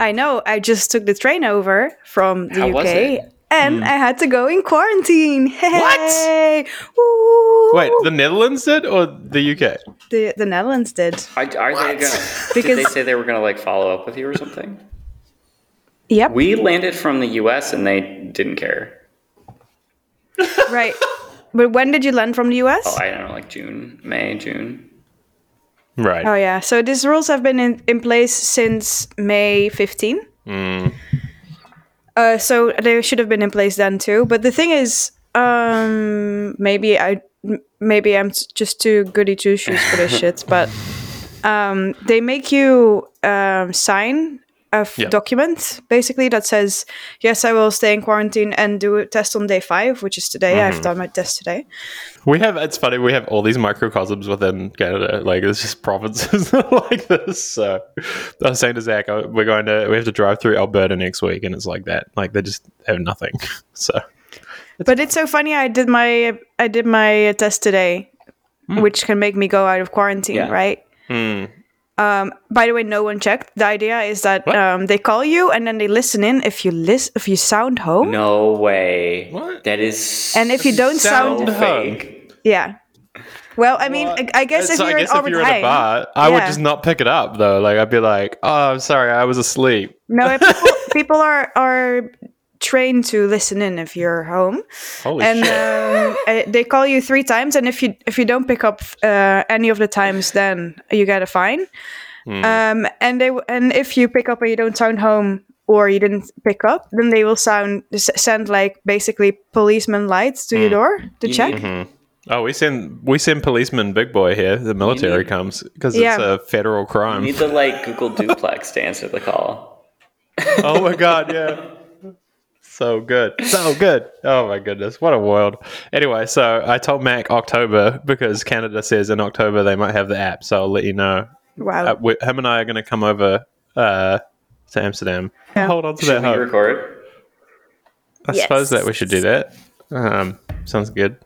I know. I just took the train over from the UK. And I had to go in quarantine. Hey! What? Ooh. Wait, the Netherlands did or the UK? The Netherlands did. Did they say they were going to like follow up with you or something? Yep. We landed from the US and they didn't care. Right. But when did you land from the US? Oh, I don't know, like June. Right. Oh, yeah. So these rules have been in place since May 15. Mm. So they should have been in place then too. But the thing is, maybe I'm just too goody two shoes for this shit. But they make you sign a document basically that says, "Yes, I will stay in quarantine and do a test on day 5, which is today. I've done my test today." It's funny. We have all these microcosms within Canada. Like it's just provinces like this. So I was saying to Zach, we have to drive through Alberta next week, and it's like that. Like they just have nothing. So, but it's so funny. I did my test today, which can make me go out of quarantine, right? Mm. By the way, no one checked. The idea is that they call you and then they listen in if you sound home. No way. What? That is. And if you don't sound fake. Yeah. Well, I mean, I guess if you're in a bar, I would just not pick it up though. Like I'd be like, "Oh, I'm sorry, I was asleep." No, people are trained to listen in if you're home. Holy shit. They call you 3 times, and if you don't pick up any of the times, then you get a fine. And if you pick up and you don't sound home or you didn't pick up, then they will send like basically policeman lights to your door to check. Mm-hmm. Oh, we send policemen big boy here. The military comes because it's a federal crime. You need the like Google Duplex to answer the call. Oh my god, yeah. So good. Oh, my goodness. What a world. Anyway, so I told Mac October because Canada says in October they might have the app. So I'll let you know. Wow. Him and I are going to come over to Amsterdam. Yeah. Hold on to that hope. Should we record? I suppose that we should do that. Sounds good.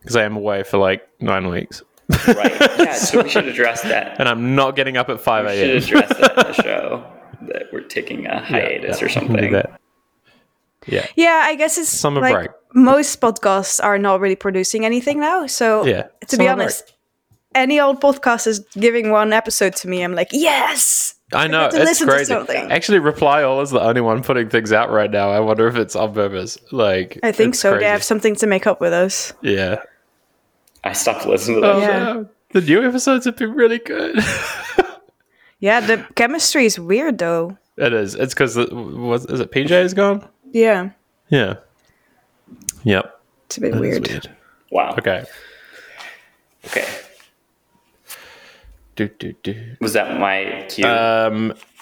Because I am away for like 9 weeks. Right. Yeah, so we should address that. And I'm not getting up at 5 a.m. We should address that in the show. That we're taking a hiatus or something. Yeah, I guess it's summer like break. Most podcasts are not really producing anything now. So to be honest, any old podcast is giving one episode to me. I'm like, yes! I know, it's crazy. Actually, Reply All is the only one putting things out right now. I wonder if it's on purpose. Like, I think so. Crazy. They have something to make up with us. Yeah. I stopped listening to those. Yeah. The new episodes have been really good. Yeah, the chemistry is weird though. It is. It's because, is it PJ is gone? Yeah. Yep. It's a bit weird. Wow. Okay. Was that my cue?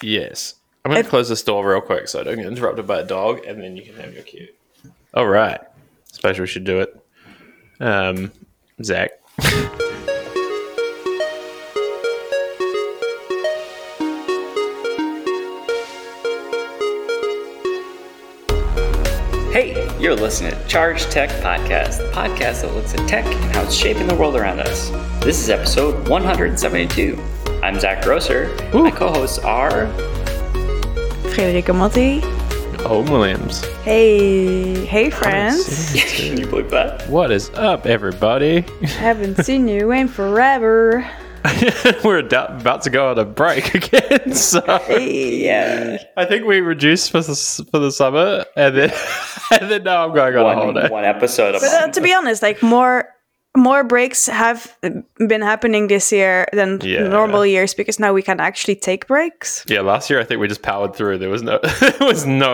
Yes. I'm going to close this door real quick so I don't get interrupted by a dog, and then you can have your cue. All right. I suppose we should do it. Zach. You're listening to Charge Tech Podcast, the podcast that looks at tech and how it's shaping the world around us. This is episode 172. I'm Zach Grosser. Ooh. My co-hosts are... Frederica Motti. Oh, Williams. Hey, friends. Can you believe that? What is up, everybody? Haven't seen you in forever. We're about to go on a break again, so yeah. I think we reduced for the summer, and then now I'm going on a holiday. One episode. But to be honest, like more breaks have been happening this year than normal years because now we can actually take breaks. Yeah, last year I think we just powered through. There was no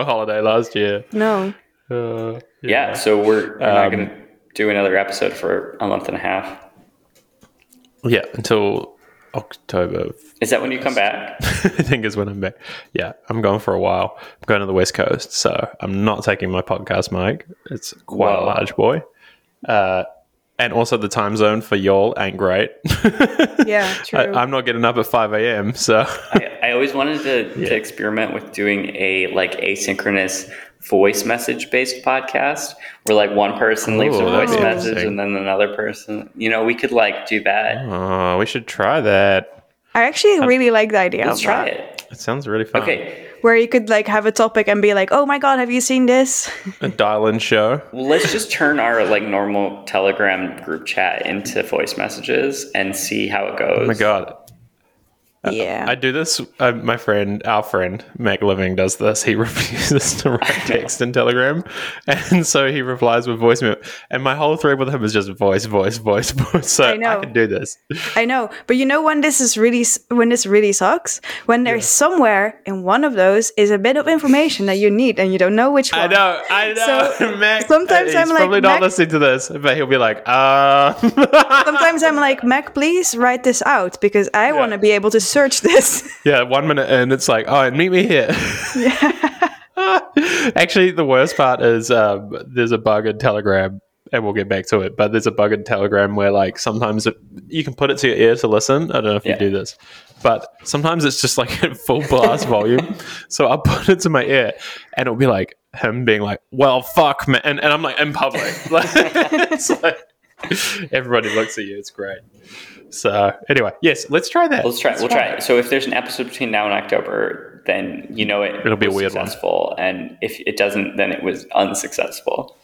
holiday last year. No. So we're not going to do another episode for a month and a half. Yeah, until October. Is that when you come back? I think is when I'm back. Yeah, I'm gone for a while. I'm going to the West Coast, so I'm not taking my podcast mic. It's quite a large boy. And also the time zone for y'all ain't great. Yeah, true. I'm not getting up at 5 a.m., so... I always wanted to experiment with doing a like asynchronous voice message-based podcast where like one person leaves a voice message and then another person... You know, we could like do that. Oh, we should try that. I actually really like the idea. Let's try it. It sounds really fun. Okay, where you could like have a topic and be like, oh my God, have you seen this? A dial-in show. Well, let's just turn our like normal Telegram group chat into voice messages and see how it goes. Oh my God. Yeah. I do this. Our friend, Mac Living, does this. He refuses to write text in Telegram. And so he replies with voice. And my whole thread with him is just voice. So I can do this. I know. But you know when this is really, when this really sucks? When there's somewhere in one of those is a bit of information that you need and you don't know which one. I know. So Mac, sometimes I'm like, probably not listening to this, but he'll be like, sometimes I'm like, Mac, please write this out because I want to be able to search this. 1 minute and it's like, oh, and meet me here. Actually, the worst part is there's a bug in Telegram, and we'll get back to it, but there's a bug in Telegram where like sometimes you can put it to your ear to listen. I don't know if you do this, but sometimes it's just like at full blast volume. So I'll put it to my ear and it'll be like him being like, well, fuck, man. And I'm like in public. Like, it's like everybody looks at you. It's great. So anyway, yes, let's try that. We'll try it. So if there's an episode between now and October, then you know it'll be a weird successful one. And if it doesn't, then it was unsuccessful.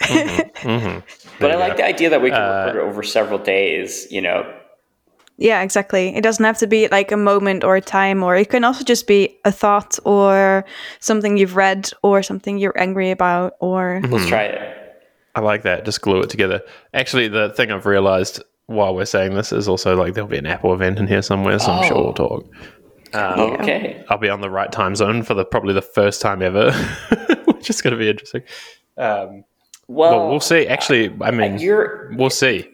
Mm-hmm. Mm-hmm. But I like the idea that we can record it over several days, you know. Yeah, exactly. It doesn't have to be like a moment or a time, or it can also just be a thought or something you've read or something you're angry about. Or let's try it. I like that. Just glue it together. Actually, the thing I've realized while we're saying this is also like there'll be an Apple event in here somewhere, so I'm sure we'll talk. Okay, I'll be on the right time zone for probably the first time ever, which is going to be interesting. Well, we'll see. Actually, I mean, we'll see.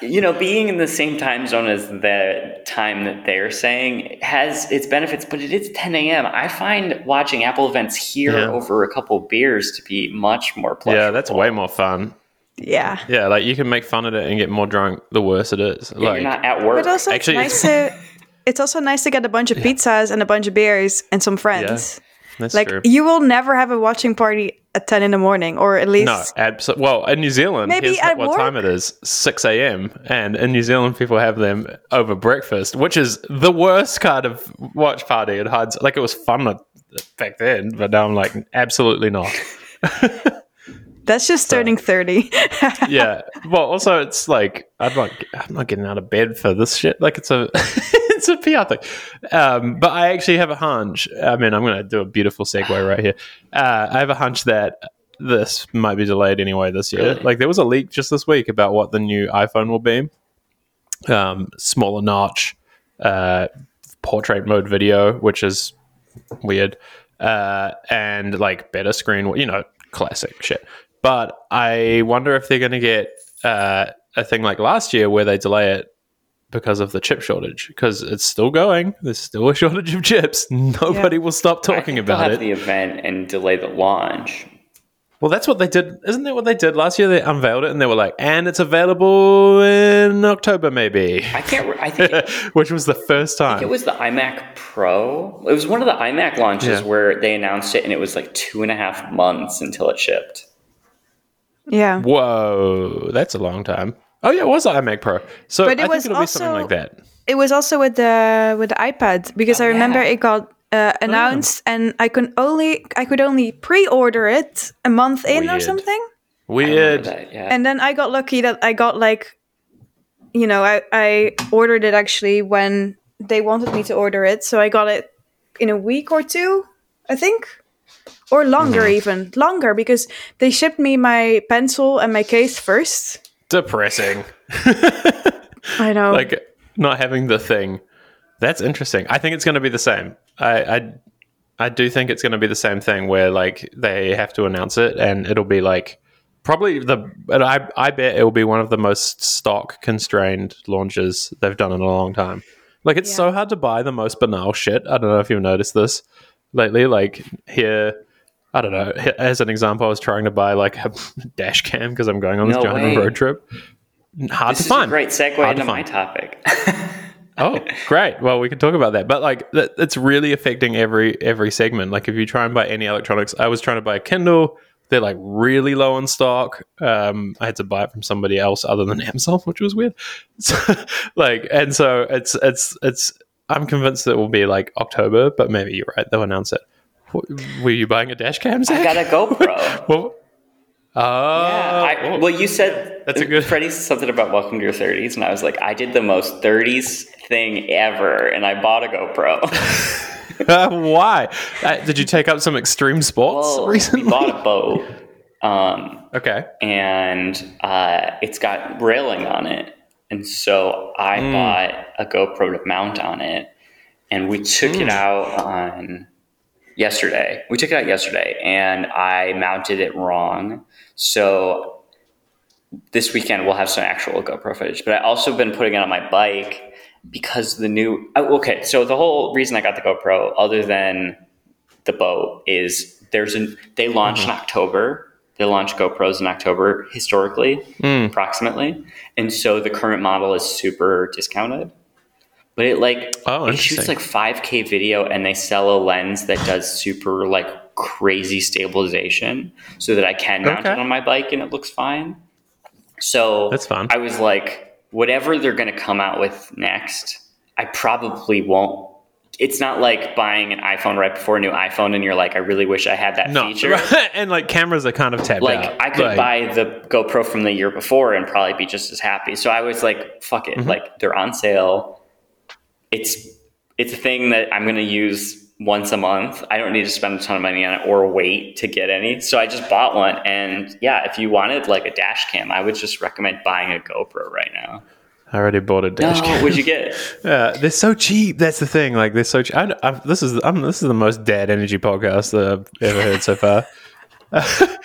You know, being in the same time zone as the time that they're saying has its benefits, but it is 10 a.m. I find watching Apple events here over a couple beers to be much more pleasurable. Yeah, that's way more fun. Yeah, like you can make fun of it and get more drunk the worse it is. Yeah, like, you're not at work. But also actually, it's also nice to get a bunch of pizzas and a bunch of beers and some friends. Yeah. That's like true. You will never have a watching party at 10 in the morning, or at least well, in New Zealand, maybe at what time it is, 6 a.m. And in New Zealand, people have them over breakfast, which is the worst kind of watch party. It hides like it was fun back then, but now I'm like, absolutely not. That's just turning 30. Yeah. Well, also it's like I'm not getting out of bed for this shit. Like it's a PR thing. But I actually have a hunch. I mean, I'm going to do a beautiful segue right here. I have a hunch that this might be delayed anyway this year. Really? Like there was a leak just this week about what the new iPhone will be. Smaller notch, portrait mode video, which is weird. And like better screen, you know, classic shit. But I wonder if they're going to get a thing like last year where they delay it because of the chip shortage, because it's still going. There's still a shortage of chips. Nobody will stop talking about it. The event and delay the launch. Well, that's what they did. Isn't that what they did last year? They unveiled it and they were like, and it's available in October, maybe. I think which was the first time. I think it was the iMac Pro. It was one of the iMac launches where they announced it and it was like 2.5 months until it shipped. Yeah. Whoa, that's a long time. Oh yeah, it was an iMac Pro. So but I think it'll be something like that. It was also with the iPad, because I remember it got announced and I could only pre-order it a month in or something. Weird. And then I got lucky that I got like, you know, I ordered it actually when they wanted me to order it, so I got it in a week or two, I think. Or longer even. Longer, because they shipped me my pencil and my case first. Depressing. I know. Like, not having the thing. That's interesting. I think it's going to be the same. I do think it's going to be the same thing where, like, they have to announce it and it'll be, like, probably I bet it will be one of the most stock-constrained launches they've done in a long time. Like, it's so hard to buy the most banal shit. I don't know if you've noticed this lately. Like, here... I don't know. As an example, I was trying to buy like a dash cam because I'm going on this giant road trip. Hard to find. This is a great segue into my topic. Oh, great. Well, we can talk about that. But like, it's really affecting every segment. Like if you try and buy any electronics, I was trying to buy a Kindle. They're like really low in stock. I had to buy it from somebody else other than Amazon, which was weird. So, like, and so it's I'm convinced that it will be like October, but maybe you're right. They'll announce it. Were you buying a dash cam, Zach? I got a GoPro. Well, well, you said that's a good. Freddie said something about welcome to your 30s, and I was like, I did the most 30s thing ever, and I bought a GoPro. Why? Did you take up some extreme sports recently? We bought a boat. Okay. And it's got railing on it. And so I bought a GoPro to mount on it. And we took it out on yesterday. We took it out yesterday. And I mounted it wrong. So this weekend we'll have some actual GoPro footage. But I've also been putting it on my bike. Because the new... Okay, so the whole reason I got the GoPro, other than the boat, is they launched in October. They launched GoPros in October, historically, approximately. And so the current model is super discounted. But it, like, it shoots, like, 5K video, and they sell a lens that does super, like, crazy stabilization so that I can mount it on my bike and it looks fine. So... That's fun. I was, like... Whatever they're going to come out with next, I probably won't. It's not like buying an iPhone right before a new iPhone and you're like, I really wish I had that feature. And like cameras are kind of tapped out. I could buy the GoPro from the year before and probably be just as happy. So I was like, fuck it. Like they're on sale. It's a thing that I'm going to use once a month. I don't need to spend a ton of money on it or wait to get any. So I just bought one. And yeah, if you wanted like a dash cam, I would just recommend buying a GoPro right now. I already bought a dash cam. What'd you get? They're so cheap. That's the thing. Like they're so cheap. This is the most dad energy podcast that I've ever heard so far. It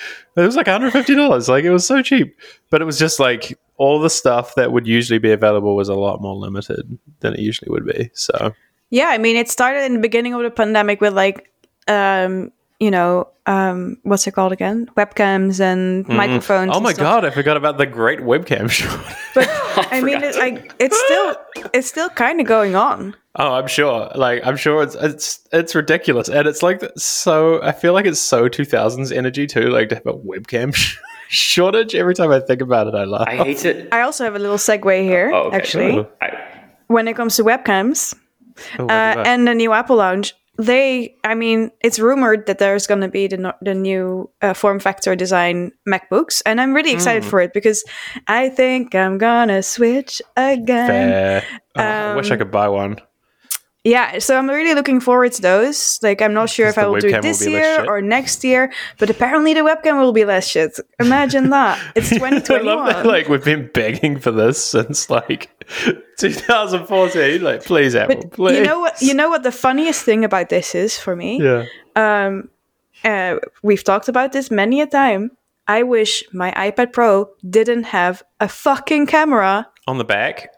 was like $150. Like it was so cheap, but it was just like all the stuff that would usually be available was a lot more limited than it usually would be. So yeah, I mean, it started in the beginning of the pandemic with like, what's it called again? Webcams and microphones. Oh my God, I forgot about the great webcam short. But I mean, it's still kind of going on. Oh, I'm sure. Like, I'm sure it's ridiculous, and it's like so. I feel like it's so 2000s energy too. Like to have a webcam shortage. Every time I think about it, I laugh. I hate it. I also have a little segue here, actually. When it comes to webcams. And the new Apple launch, it's rumored that there's going to be the new form factor design MacBooks, and I'm really excited for it because I think I'm gonna switch again. I wish I could buy one. Yeah, so I'm really looking forward to those. Like, I'm not sure if I will do it this year or next year, but apparently the webcam will be less shit. Imagine that. It's 2021. I love that, like, we've been begging for this since, like, 2014. Like, please, Apple, please. You know what the funniest thing about this is for me? Yeah. We've talked about this many a time. I wish my iPad Pro didn't have a fucking camera. On the back?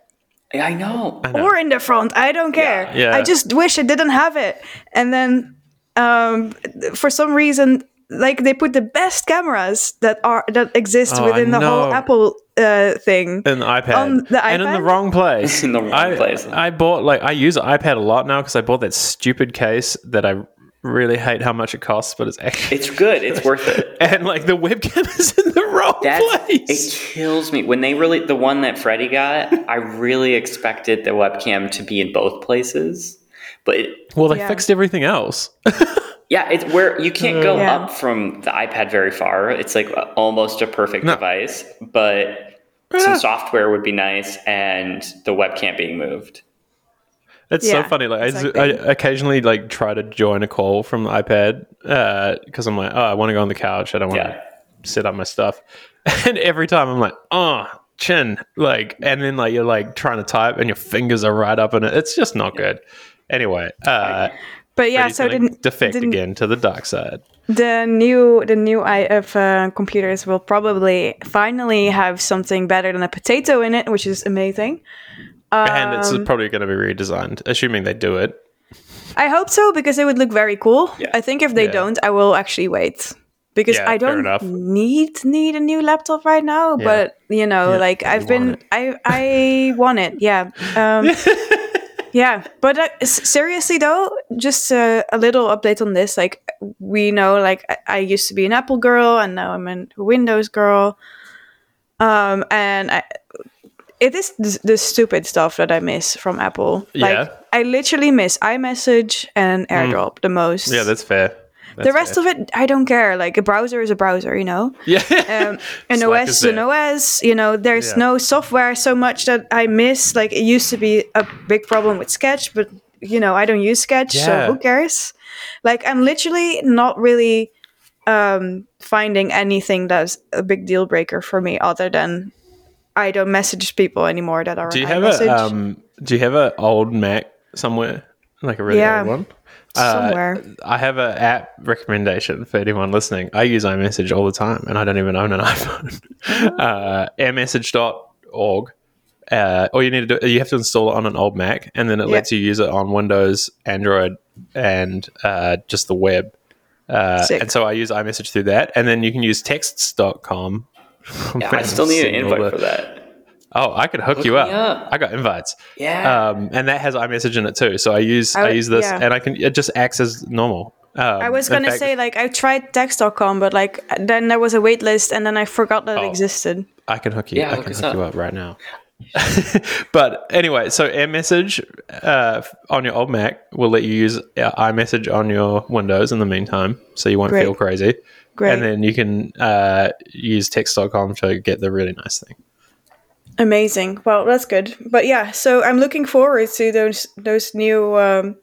I know. Or in the front. I don't care. Yeah. I just wish I didn't have it. And then for some reason, like they put the best cameras that exist within the whole Apple thing. In the iPad. On the iPad. And in the wrong place. in the wrong place. I use an iPad a lot now because I bought that stupid case that I really hate how much it costs, but it's actually... It's good. It's worth it. And like the webcam is in the wrong place. It kills me. When the one that Freddie got, I really expected the webcam to be in both places. But they fixed everything else. Yeah, it's where you can't go up from the iPad very far. It's like almost a perfect device, but some software would be nice and the webcam being moved. It's so funny. Like exactly. I occasionally like try to join a call from the iPad because I'm like, I want to go on the couch. I don't want to set up my stuff. And every time I'm like, and then like you're like trying to type and your fingers are right up in it. It's just not good. Anyway, but yeah, so defect again to the dark side. The new computers will probably finally have something better than a potato in it, which is amazing. And it's probably going to be redesigned, assuming they do it. I hope so, because it would look very cool. Yeah. I think if they don't, I will actually wait. Because I don't need a new laptop right now. Yeah. But, I want it. Yeah. Yeah. But seriously, though, just a little update on this. Like, we know, like, I used to be an Apple girl, and now I'm a Windows girl. And I... It is the stupid stuff that I miss from Apple. Yeah. Like, I literally miss iMessage and AirDrop the most. Yeah, that's fair. The rest of it, I don't care. Like, a browser is a browser, you know? Yeah. An OS is an OS. You know, there's no software so much that I miss. Like, it used to be a big problem with Sketch, but, you know, I don't use Sketch, so who cares? Like, I'm literally not really finding anything that's a big deal breaker for me other than I don't message people anymore that are on iMessage. Do you have an old Mac somewhere? Like a really old one? Somewhere. I have an app recommendation for anyone listening. I use iMessage all the time, and I don't even own an iPhone. iMessage.org. All you need to do, you have to install it on an old Mac, and then it lets you use it on Windows, Android, and just the web. And so I use iMessage through that, and then you can use texts.com. Yeah, I still need an invite for that. Oh, I could hook you up. I got invites. Yeah. And that has iMessage in it too. So I use this and it just acts as normal. I was going to say, like, I tried text.com, but like then there was a wait list and then I forgot that it existed. I can hook you up. I can hook you up right now. But anyway, so AirMessage on your old Mac will let you use iMessage on your Windows in the meantime. So you won't feel crazy. Great. And then you can use text.com to get the really nice thing. Amazing. Well, that's good. But yeah, so I'm looking forward to those new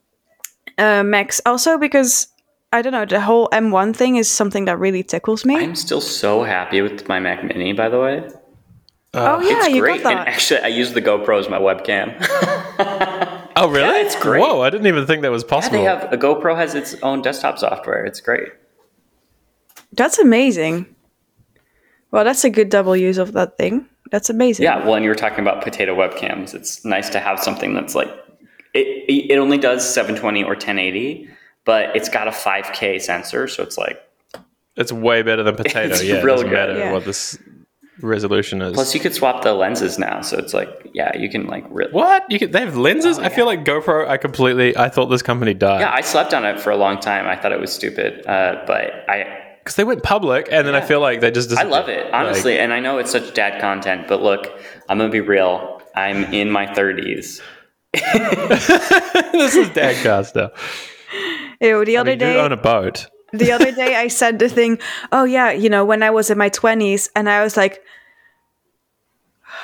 Macs. Also because, I don't know, the whole M1 thing is something that really tickles me. I'm still so happy with my Mac Mini, by the way. It's great. Got that. And actually, I use the GoPro as my webcam. Oh, really? Yeah, it's great. Whoa, I didn't even think that was possible. Yeah, a GoPro has its own desktop software. It's great. That's amazing. Well, that's a good double use of that thing. That's amazing. Yeah, well, and you were talking about potato webcams. It's nice to have something that's like, it only does 720 or 1080, but it's got a 5K sensor, so it's like... It's way better than potato, it's yeah. It's really good. What this resolution is. Plus, you could swap the lenses now, so it's like, yeah, you can like... What? They have lenses? Oh, yeah. I feel like GoPro, I thought this company died. Yeah, I slept on it for a long time. I thought it was stupid, but I... Because they went public, and then I feel like they just... I love it, honestly. Like, and I know it's such dad content, but look, I'm going to be real. I'm in my 30s. This is dad cast now. Ew, the other day... on a boat. The other day, I said the thing, oh, yeah, you know, when I was in my 20s, and I was like,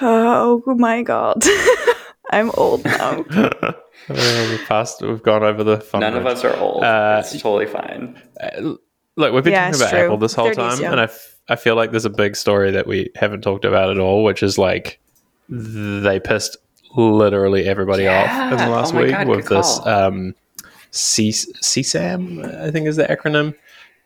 oh, my God. I'm old now. We've gone over the fun. None of us are old. It's totally fine. Look, we've been talking about Apple this whole time, and I feel like there's a big story that we haven't talked about at all, which is like they pissed literally everybody off in the last week with this CSAM, I think is the acronym.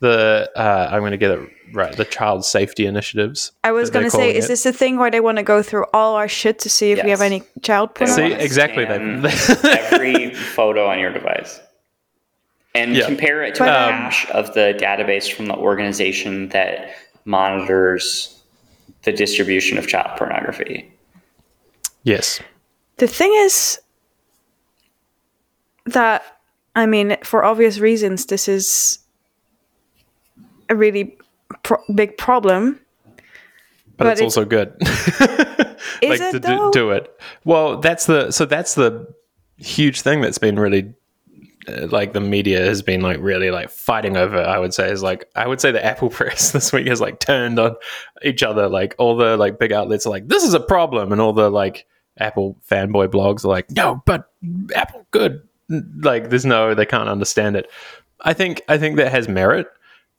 The I'm going to get it right. The Child Safety Initiatives. I was going to say, is this the thing where they want to go through all our shit to see if we have any child porn? See, exactly. Every photo on your device. And compare it to the hash of the database from the organization that monitors the distribution of child pornography. Yes. The thing is that, I mean, for obvious reasons, this is a really big problem. But it's also good. Is it, though? Do it. Well, that's the huge thing that's been really... like the media has been like really like fighting over, I would say the Apple press this week has like turned on each other. Like all the like big outlets are like, this is a problem. And all the like Apple fanboy blogs are like, no, but Apple good. Like there's no, they can't understand it. I think that has merit,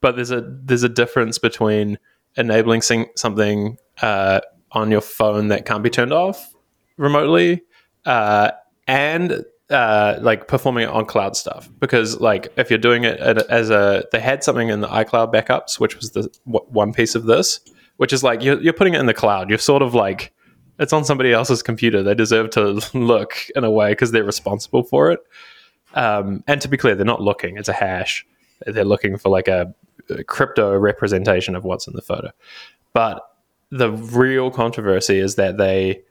but there's a difference between enabling something on your phone that can't be turned off remotely and like performing it on cloud stuff, because like if you're doing it they had something in the iCloud backups, which was the one piece of this, which is like you're putting it in the cloud. You're sort of like it's on somebody else's computer. They deserve to look in a way because they're responsible for it. And to be clear, they're not looking. It's a hash. They're looking for like a crypto representation of what's in the photo. But the real controversy is that they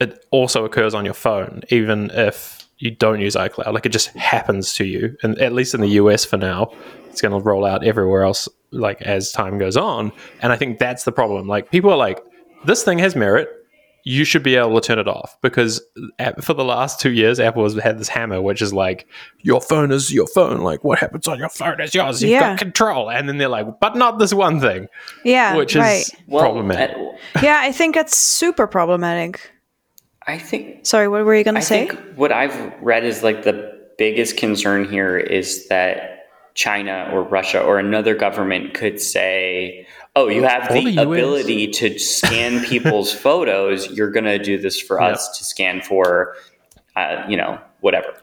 it also occurs on your phone, even if you don't use iCloud. Like it just happens to you, and at least in the US for now, it's going to roll out everywhere else like as time goes on. And I think that's the problem. Like people are like, this thing has merit. You should be able to turn it off, because for the last 2 years, Apple has had this hammer, which is like, your phone is your phone. Like, what happens on your phone is yours. You've got control. And then they're like, but not this one thing. Yeah, which is problematic. Yeah, I think that's super problematic. I think... Sorry, what were you going to say? I think what I've read is like the biggest concern here is that China or Russia or another government could say... Oh, you have the ability to scan people's photos. You're going to do this for us to scan for, whatever.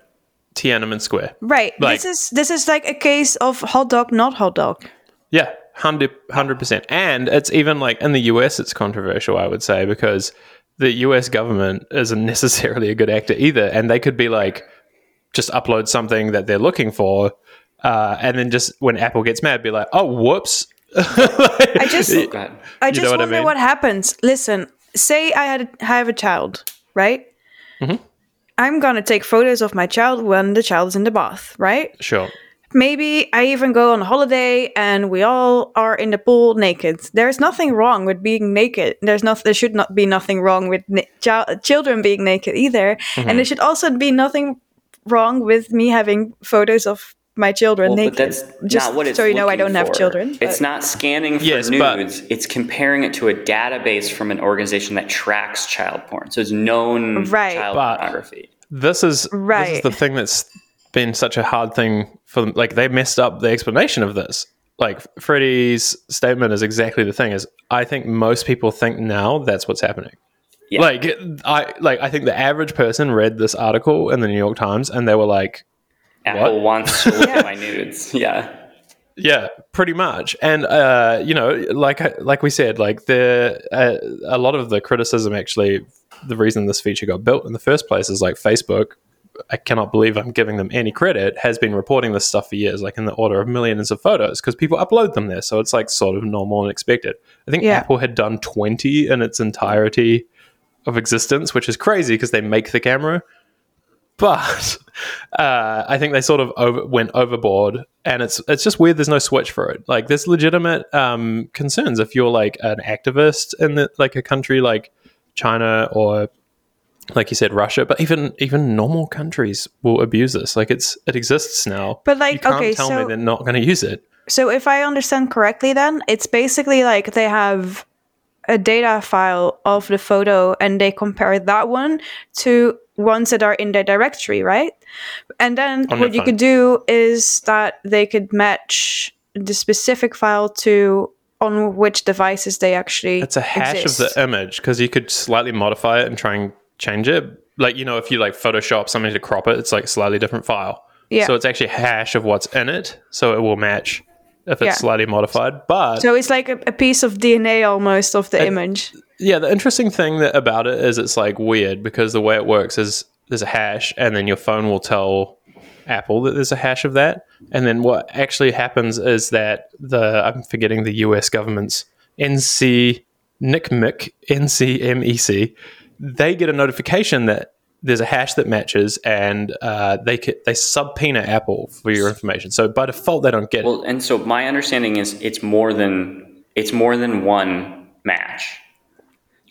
Tiananmen Square. Right. Like, this is like a case of hot dog, not hot dog. Yeah, 100%. And it's even like in the US, it's controversial, I would say, because the US government isn't necessarily a good actor either. And they could be like, just upload something that they're looking for. And then just when Apple gets mad, be like, oh, whoops. I just wonder what happens. Listen, say I have a child, right? Mm-hmm. I'm gonna take photos of my child when the child's in the bath, right? Sure. Maybe I even go on holiday and we all are in the pool naked. There's nothing wrong with being naked. There should not be nothing wrong with children being naked either, mm-hmm. and there should also be nothing wrong with me having photos of my children naked. But that's just not what it's so you know I don't have children. But. It's not scanning for nudes. It's comparing it to a database from an organization that tracks child porn. So it's known child pornography. This is the thing that's been such a hard thing for them. Like, they messed up the explanation of this. Like, Freddie's statement is exactly the thing. Is I think most people think now that's what's happening. Yeah. I think the average person read this article in the New York Times and they were like, Apple wants to look at my nudes. Yeah. Yeah, pretty much. And, like we said, like a lot of the criticism, actually, the reason this feature got built in the first place is like Facebook, I cannot believe I'm giving them any credit, has been reporting this stuff for years, like in the order of millions of photos, because people upload them there. So it's like sort of normal and expected. I think Apple had done 20 in its entirety of existence, which is crazy because they make the camera. But I think they sort of went overboard, and it's just weird. There's no switch for it. Like, there's legitimate concerns if you're like an activist in like a country like China or, like you said, Russia. But even normal countries will abuse this. Like, it exists now. But like, you can't tell me they're not going to use it. So if I understand correctly, then it's basically like they have a data file of the photo and they compare that one to ones that are in their directory, right? And then what you could do is that they could match the specific file to on which devices they actually It's a hash exist. Of the image, because you could slightly modify it and try and change it. Like, if you like Photoshop something to crop it, it's like a slightly different file. Yeah. So it's actually a hash of what's in it, so it will match if it's slightly modified. But so it's like a piece of DNA almost of the image. Yeah, the interesting thing about it is it's like weird, because the way it works is there's a hash and then your phone will tell Apple that there's a hash of that. And then what actually happens is that I'm forgetting the US government's NCMEC, they get a notification that there's a hash that matches, and they subpoena Apple for your information. So by default, they don't get it. Well, and so my understanding is it's more than one match.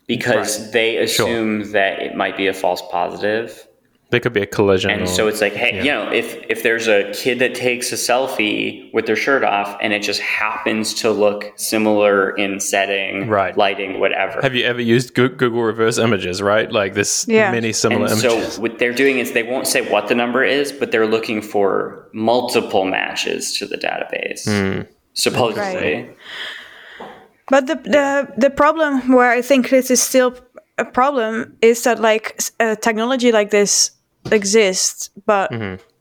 Because they assume that it might be a false positive. There could be a collision. And so it's like, hey, if there's a kid that takes a selfie with their shirt off and it just happens to look similar in setting, lighting, whatever. Have you ever used Google reverse images, right? Like, there's many similar images. So what they're doing is they won't say what the number is, but they're looking for multiple matches to the database, supposedly. Right. But the problem, where I think this is still a problem, is that like technology like this exists, but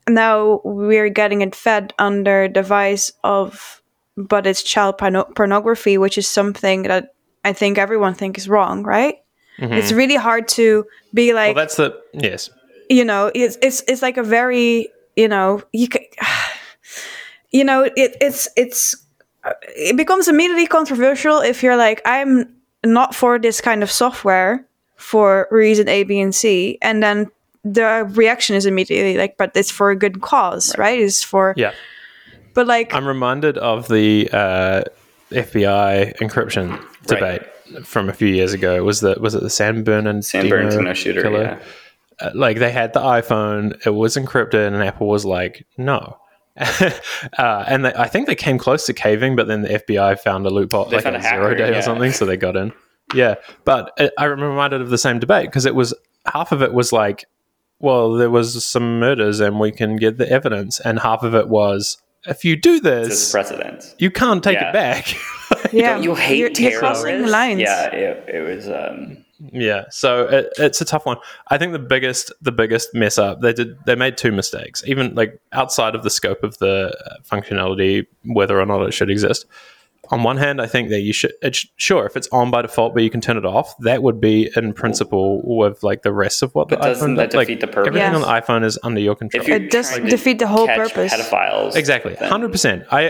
now we're getting it fed under the vice of, but it's child pornography, which is something that I think everyone thinks is wrong, right? Mm-hmm. It's really hard to be like. Well, that's the yes. It's like a very it's. It becomes immediately controversial if you're like, I'm not for this kind of software for reason A, B, and C. And then the reaction is immediately like, but it's for a good cause, right? It's for... Yeah. But like... I'm reminded of the FBI encryption debate. from a few years ago. Was it the San Bernardino shooter? Killer? Yeah. Like they had the iPhone, it was encrypted, and Apple was like, no. I think they came close to caving, but then the FBI found a loophole, they like a hacker, 0-day or something, so they got in. Yeah, but I'm reminded of the same debate because it was half of it was like, well, there was some murders and we can get the evidence, and half of it was, if you do this, precedent, you can't take it back. You hate terrorists. Yeah, it was. Yeah, so it's a tough one. I think the biggest mess up they made two mistakes, even like outside of the scope of the functionality, whether or not it should exist. On one hand, I think that you should, sure, if it's on by default, but you can turn it off, that would be in principle with like the rest of what. But doesn't that defeat the purpose? Everything on the iPhone is under your control. It does defeat the whole purpose. Pedophiles, exactly, 100%. I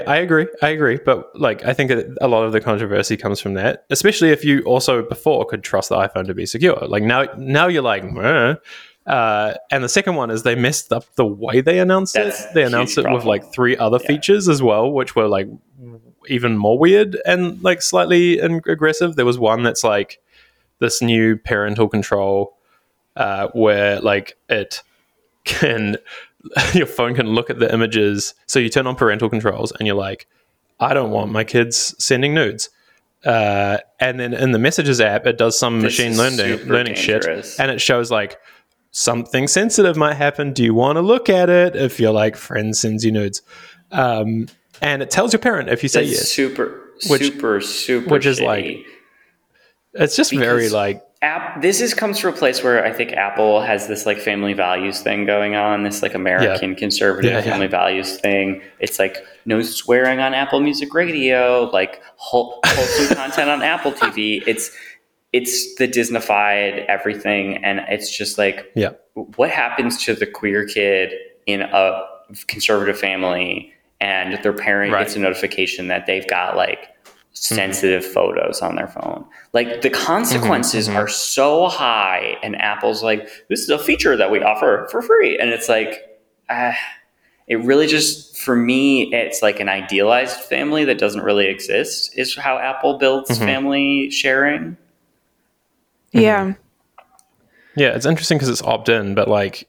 agree. But like, I think a lot of the controversy comes from that, especially if you also before could trust the iPhone to be secure. Like now you're like, meh. And the second one is they messed up the way they announced it. They announced it with like three other features as well, which were like even more weird and like slightly aggressive. There was one that's like this new parental control where like it can your phone can look at the images. So you turn on parental controls and you're like, I don't want my kids sending nudes. And then in the messages app, it does some machine learning shit, and it shows like something sensitive might happen. Do you want to look at it? If your like friend sends you nudes, and it tells your parent if you say yes. Which is shitty. Like, it's just because very like. This comes from a place where I think Apple has this like family values thing going on, this like American conservative family values thing. It's like no swearing on Apple Music Radio, like wholesome content on Apple TV. It's the Disneyfied everything, and it's just like, what happens to the queer kid in a conservative family? And their parent gets a notification that they've got like sensitive photos on their phone. Like the consequences are so high, and Apple's like, this is a feature that we offer for free. And it's like, it really just, for me, it's like an idealized family that doesn't really exist is how Apple builds family sharing. Yeah. Yeah. It's interesting because it's opt-in, but like,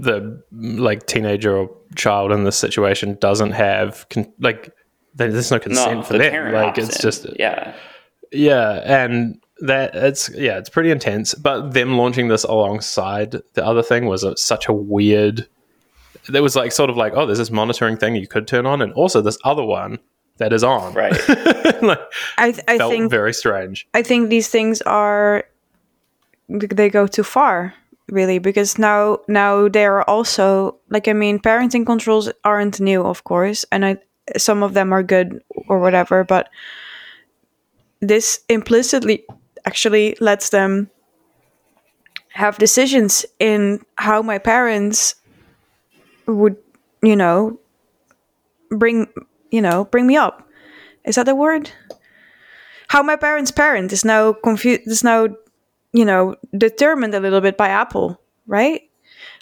the like teenager or child in this situation doesn't have there's no consent for them. Like it's just and that it's pretty intense. But them launching this alongside the other thing was such a weird. There was like sort of like, oh, there's this monitoring thing you could turn on, and also this other one that is on. Right. Like, I think very strange. I think these things they go too far. Really, because now they are also like, I mean, parenting controls aren't new, of course, and some of them are good or whatever, but this implicitly actually lets them have decisions in how my parents would, bring me up. Is that the word? How my parents parent is now confused. Is now determined a little bit by Apple, right?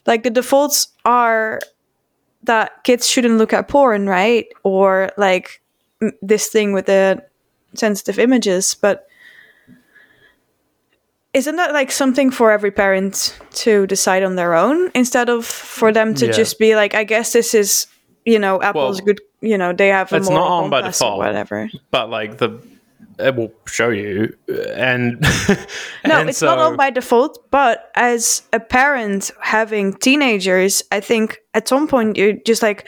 Like the defaults are that kids shouldn't look at porn, right? Or like this thing with the sensitive images. But isn't that like something for every parent to decide on their own instead of for them to just be like, I guess this is, Apple's good, they have a more. It's not on by default, whatever. But like it will show you, and no, and it's not all by default. But as a parent having teenagers, I think at some point you're just like,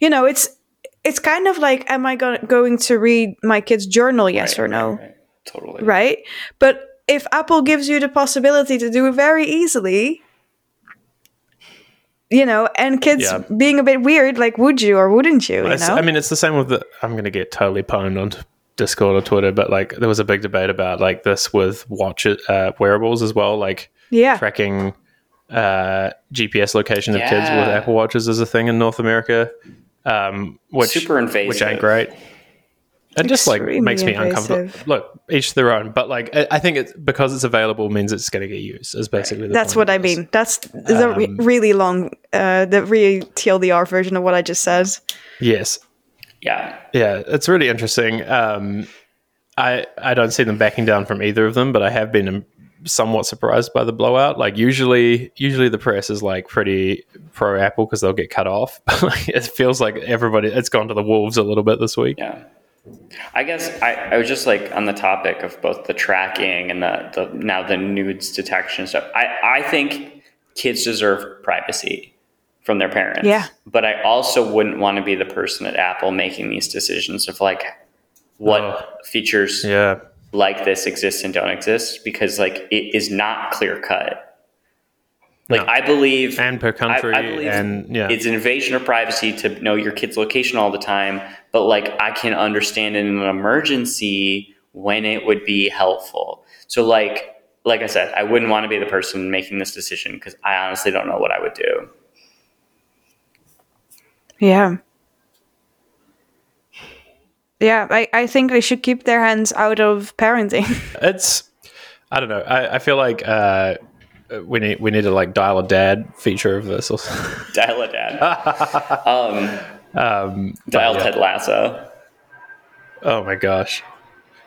it's kind of like, am I going to read my kid's journal? Yes or no? Right. Totally. Right, but if Apple gives you the possibility to do it very easily, and kids being a bit weird, like, would you or wouldn't you? I mean, it's the same with the. I'm going to get totally pwned on Discord or Twitter, but like there was a big debate about like this with wearables as well, like tracking GPS location of kids with Apple Watches is a thing in North America, which super invasive, which ain't great. It just like makes me uncomfortable. Look, each their own, but like I think it's because it's available means it's going to get used. Is basically the that's what I mean. That's the really long, the really TLDR version of what I just said. Yes. Yeah, it's really interesting. I don't see them backing down from either of them, but I have been somewhat surprised by the blowout. Like usually the press is like pretty pro Apple because they'll get cut off. It feels like it's gone to the wolves a little bit this week. Yeah. I guess I was just like on the topic of both the tracking and the now the nudes detection stuff. I think kids deserve privacy from their parents. Yeah. But I also wouldn't want to be the person at Apple making these decisions of like what features like this exist and don't exist, because like it is not clear cut. Like I believe, and per country, I believe and it's an invasion of privacy to know your kid's location all the time. But like, I can understand in an emergency when it would be helpful. So like I said, I wouldn't want to be the person making this decision because I honestly don't know what I would do. Yeah. Yeah. I think they should keep their hands out of parenting. I don't know. I feel like, we need to like dial a dad feature of this. Dial a dad. Dial Ted Lasso. Oh my gosh.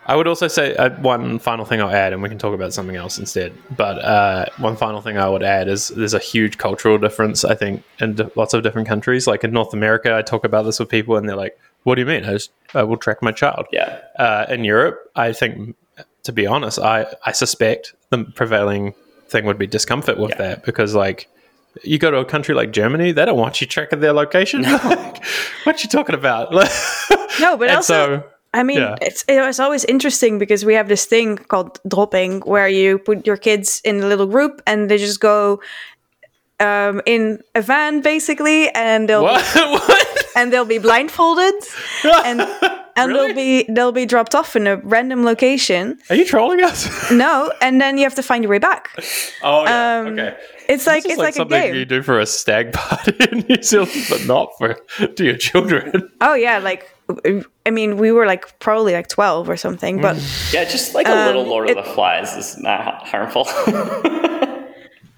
I would also say one final thing I'll add, and we can talk about something else instead. But one final thing I would add is there's a huge cultural difference, I think, in lots of different countries. Like in North America, I talk about this with people and they're like, what do you mean? I will track my child. Yeah. In Europe, I think, to be honest, I suspect the prevailing thing would be discomfort with that, because like you go to a country like Germany, they don't want you tracking their location. No. Like, what you talking about? No, but also it's always interesting because we have this thing called dropping, where you put your kids in a little group and they just go in a van basically, and they'll and they'll be blindfolded and really? they'll be dropped off in a random location. Are you trolling us? No, and then you have to find your way back. Oh yeah, okay. It's like it's like something a game you do for a stag party in New Zealand, but not for to your children. Oh yeah, like I mean, we were like probably like 12 or something, but yeah, just like a little Lord of the Flies is not harmful.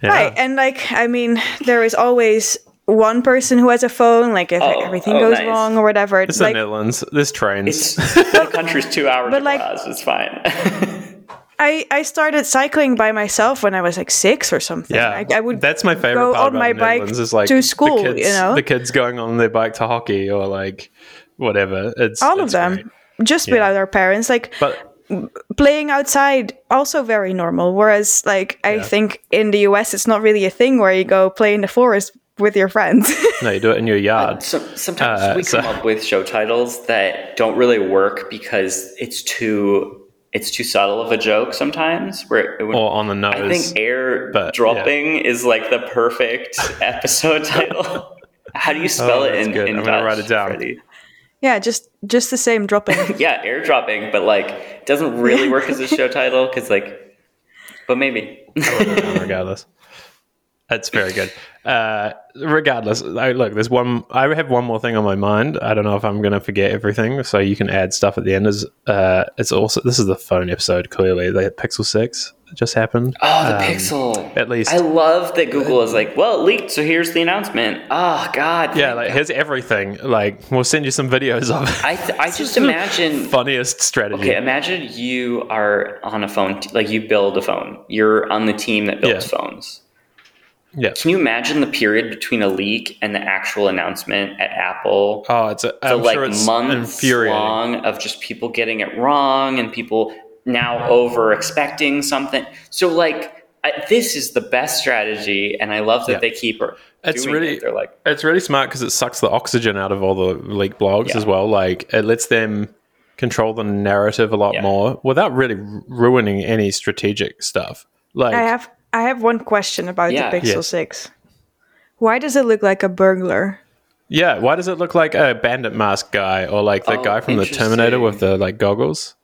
Yeah. Right, and like I mean, there is always one person who has a phone, like if everything goes wrong or whatever. It's like, the Netherlands. There's trains. The country's 2 hours but like, across. It's fine. I started cycling by myself when I was like 6 or something. Yeah, I would. That's my favorite part about the Netherlands is like to school. The kids, you know, the kids going on their bike to hockey or like whatever. It's all of them, great. Just without our parents. Like, but playing outside also very normal. Whereas, like I think in the US, it's not really a thing where you go play in the forest with your friends. No, you do it in your yard. Sometimes we come up with show titles that don't really work because it's too subtle of a joke sometimes. Where or on the nose. I think dropping is like the perfect episode title. How do you spell it in Dutch? I'm going to write it down. Freddy? Yeah, just the same, dropping. Yeah, air dropping, but like it doesn't really work as a show title because like, but maybe. Regardless. That's very good. Regardless, look, there's one. I have one more thing on my mind. I don't know if I'm going to forget everything, so you can add stuff at the end. It's also this is the phone episode. Clearly, the Pixel 6 just happened. Oh, the Pixel! At least I love that Google is like, well, it leaked, so here's the announcement. Oh God! Yeah, like here's everything. Like we'll send you some videos of it. I just imagine funniest strategy. Okay, imagine you are on a phone, like you build a phone. You're on the team that builds phones. Yeah. Can you imagine the period between a leak and the actual announcement at Apple? Oh, it's months long of just people getting it wrong and people now over expecting something. So like this is the best strategy, and I love that they keep her. It's really smart because it sucks the oxygen out of all the leak blogs as well. Like it lets them control the narrative a lot more without really ruining any strategic stuff. Like I have one question about the Pixel 6. Why does it look like a burglar? Yeah, why does it look like a bandit mask guy or like that guy from the Terminator with the like goggles?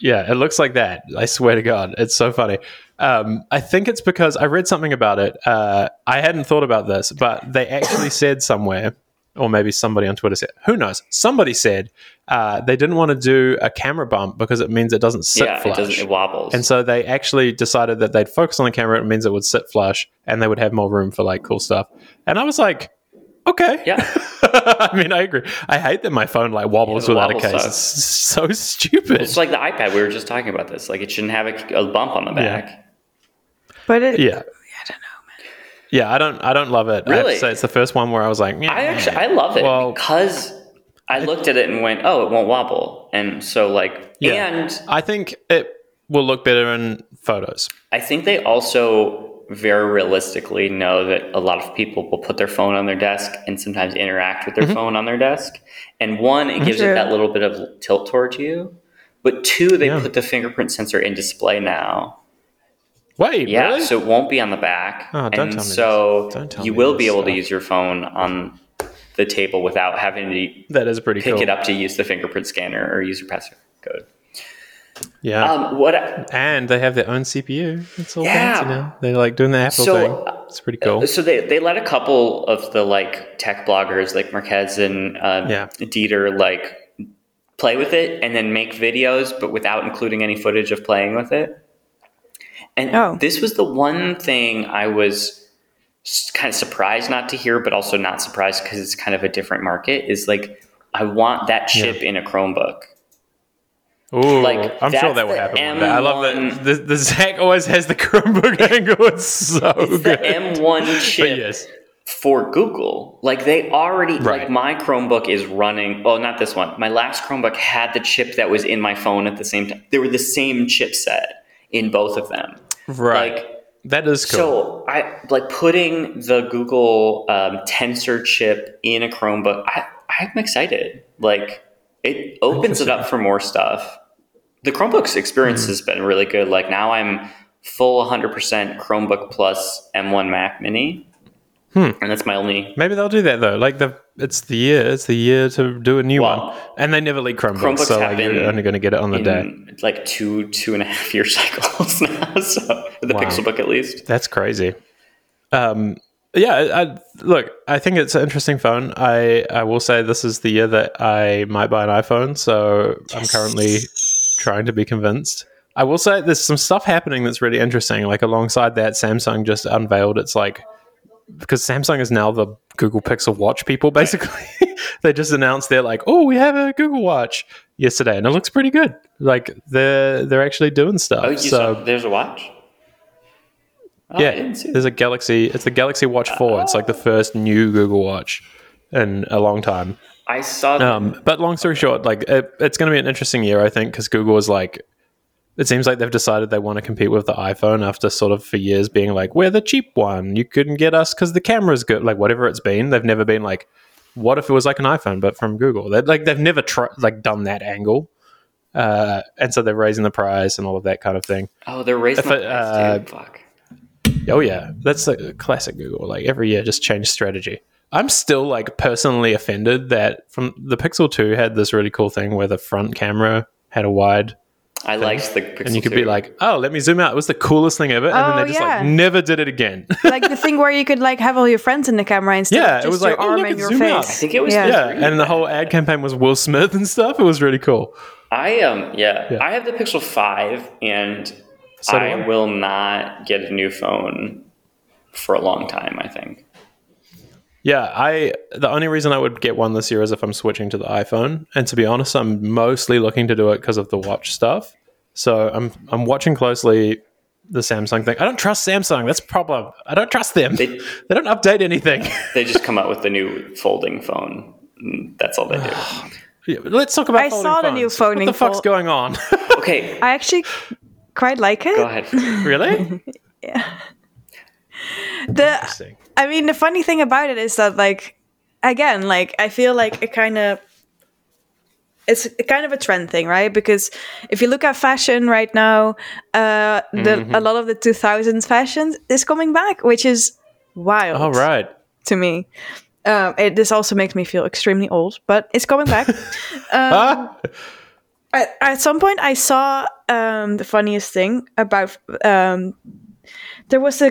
Yeah, it looks like that. I swear to God, it's so funny. I think it's because I read something about it. I hadn't thought about this, but they actually said somewhere, or maybe somebody on Twitter said, who knows? Somebody said they didn't want to do a camera bump because it means it doesn't sit flush. It wobbles. And so they actually decided that they'd focus on the camera. It means it would sit flush and they would have more room for like cool stuff. And I was like, Okay. Yeah. I mean, I agree. I hate that my phone like wobbles without a case. Stuff. It's so stupid. It's like the iPad. We were just talking about this. Like, it shouldn't have a bump on the back. Yeah. But it, yeah. I don't know, man. Yeah, I don't love it. Really? I have to say, it's the first one where I was like, yeah, I love it because I looked at it and went, oh, it won't wobble. And so like, yeah. And I think it will look better in photos. I think they also very realistically know that a lot of people will put their phone on their desk and sometimes interact with their mm-hmm. phone on their desk. And one, it gives it that little bit of tilt towards you. But two, they put the fingerprint sensor in display now. Wait, yeah, really? So it won't be on the back. Oh, don't tell me so you will be able to use your phone on the table without having to that is pretty pick cool. it up to use the fingerprint scanner or use your passcode. Yeah. And they have their own CPU. It's all fancy now. They're like doing the Apple thing. It's pretty cool. So they let a couple of the like tech bloggers like Marquez and Dieter like play with it and then make videos, but without including any footage of playing with it. And this was the one thing I was kind of surprised not to hear, but also not surprised because it's kind of a different market, is like, I want that chip in a Chromebook. Ooh, like, I'm sure that will happen. I love that the Zach always has the Chromebook angle. It's so it's good. The M1 chip for Google. Like, they already, like, my Chromebook is running. Oh, not this one. My last Chromebook had the chip that was in my phone at the same time. They were the same chipset in both of them. Right. Like, that is cool. So, I like putting the Google Tensor chip in a Chromebook. I'm excited. Like, it opens it up for more stuff. The Chromebook's experience has been really good. Like, now I'm full 100% Chromebook plus M1 Mac Mini. And that's my only... Maybe they'll do that, though. Like, it's the year to do a new one. And they never leak Chromebooks so like, you're only going to get it on the day. It's like 2.5 year cycles now. So the Pixel Book, at least. That's crazy. I think it's an interesting phone. I will say this is the year that I might buy an iPhone, so I'm currently trying to be convinced. I will say there's some stuff happening that's really interesting. Like, alongside that, Samsung just unveiled its, like, because Samsung is now the Google Pixel Watch people, basically. They just announced they're like, oh, we have a Google Watch yesterday, and it looks pretty good. Like, they're actually doing stuff. Oh, so there's a watch? Oh, yeah, there's a Galaxy. It's the Galaxy Watch 4. It's like the first new Google Watch in a long time. I saw that. But long story short, like it's going to be an interesting year, I think, because Google is like, it seems like they've decided they want to compete with the iPhone after sort of for years being like, we're the cheap one. You couldn't get us because the camera's good. Like, whatever it's been, they've never been like, what if it was like an iPhone but from Google? They've never done that angle. And so they're raising the price and all of that kind of thing. Oh, they're raising the price, dude. Fuck. Oh, yeah. That's a classic Google. Like, every year, just change strategy. I'm still, like, personally offended that from the Pixel 2 had this really cool thing where the front camera had a wide... I liked the Pixel 2. And you could be like, oh, let me zoom out. It was the coolest thing ever. And then they just, like, never did it again. Like, the thing where you could, like, have all your friends in the camera instead of just it was your arm and your face. Out. I think it was... Yeah. And the whole ad campaign was Will Smith and stuff. It was really cool. I have the Pixel 5 and... So I will not get a new phone for a long time, I think. Yeah, the only reason I would get one this year is if I'm switching to the iPhone. And to be honest, I'm mostly looking to do it because of the watch stuff. So I'm watching closely the Samsung thing. I don't trust Samsung. That's a problem. I don't trust them. They don't update anything. They just come out with the new folding phone. That's all they do. Yeah, let's talk about folding phones. I saw the new folding phone. What the fuck's going on? Okay. I actually... quite like it. Go ahead. Really? Yeah. The funny thing about it is that, like, again, like, I feel like it's kind of a trend thing, right? Because if you look at fashion right now, a lot of the 2000s fashion is coming back, which is wild. All right. To me. This also makes me feel extremely old, but it's coming back. At some point, I saw the funniest thing about there was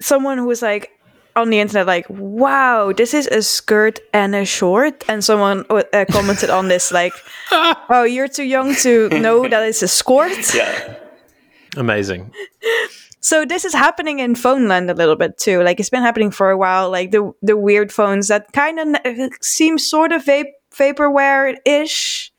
someone who was like on the internet, like, "Wow, this is a skirt and a short," and someone commented on this, like, "Oh, you're too young to know that it's a skort." Yeah, amazing. So this is happening in phone land a little bit too. Like, it's been happening for a while. Like the weird phones that kind of seem sort of vaporware-ish.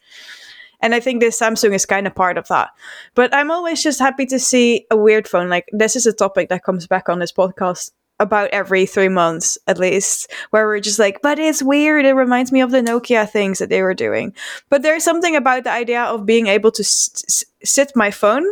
And I think this Samsung is kind of part of that. But I'm always just happy to see a weird phone. Like, this is a topic that comes back on this podcast about every 3 months at least, where we're just like, but it's weird. It reminds me of the Nokia things that they were doing. But there's something about the idea of being able to sit my phone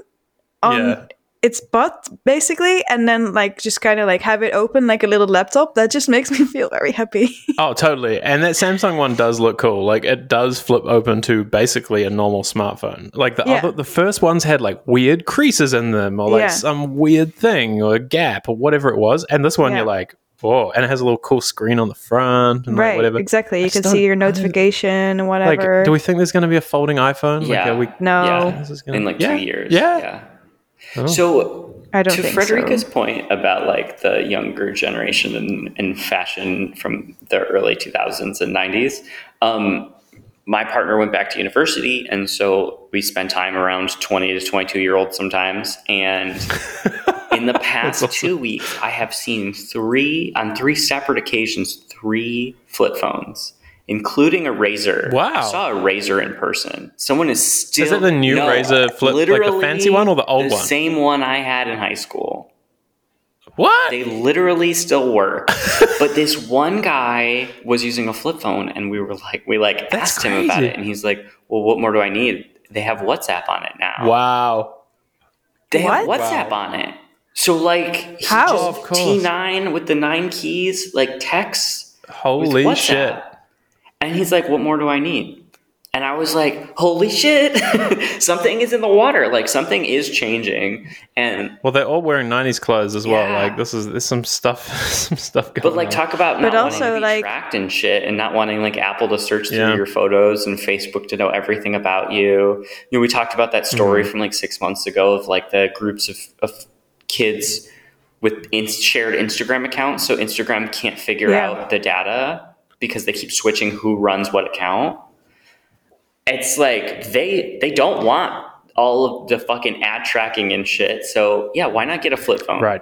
on its butt, basically, and then like just kind of like have it open like a little laptop. That just makes me feel very happy. Oh, totally. And that Samsung one does look cool. Like, it does flip open to basically a normal smartphone. Like the first ones had like weird creases in them, or like some weird thing, or a gap, or whatever it was. And this one, you're like, oh, and it has a little cool screen on the front and like whatever. Exactly. You can see your notification and whatever. Like, do we think there's going to be a folding iPhone? Yeah. Like, are we, no. Yeah. This is gonna, in like 2 years. Yeah. Oh. So, I don't to think Frederica's point about like the younger generation and fashion from the early 2000s and 90s, my partner went back to university, and so we spent time around 20 to 22-year-olds sometimes. And in the past 2 weeks, I have seen on three separate occasions, flip phones, including a Razr. Wow. I saw a Razr in person. Someone is still... Is it the new Razr flip, like the fancy one or the old one? The same one I had in high school. What? They literally still work. But this one guy was using a flip phone, and we asked him about it, and he's like, well, what more do I need? They have WhatsApp on it now. Wow. They have WhatsApp on it. So like, how? Just T9 with the 9 keys, like texts. Holy shit. And he's like, what more do I need? And I was like, holy shit, something is in the water. Like, something is changing. And well, they're all wearing 90s clothes as well. Like, there's some stuff going on. But like, talk about not wanting to be tracked and shit, and not wanting like Apple to search through your photos and Facebook to know everything about you. You know, we talked about that story from like 6 months ago of like the groups of kids with shared Instagram accounts. So Instagram can't figure out the data, because they keep switching who runs what account. It's like, they don't want all of the fucking ad tracking and shit. So yeah, why not get a flip phone? Right.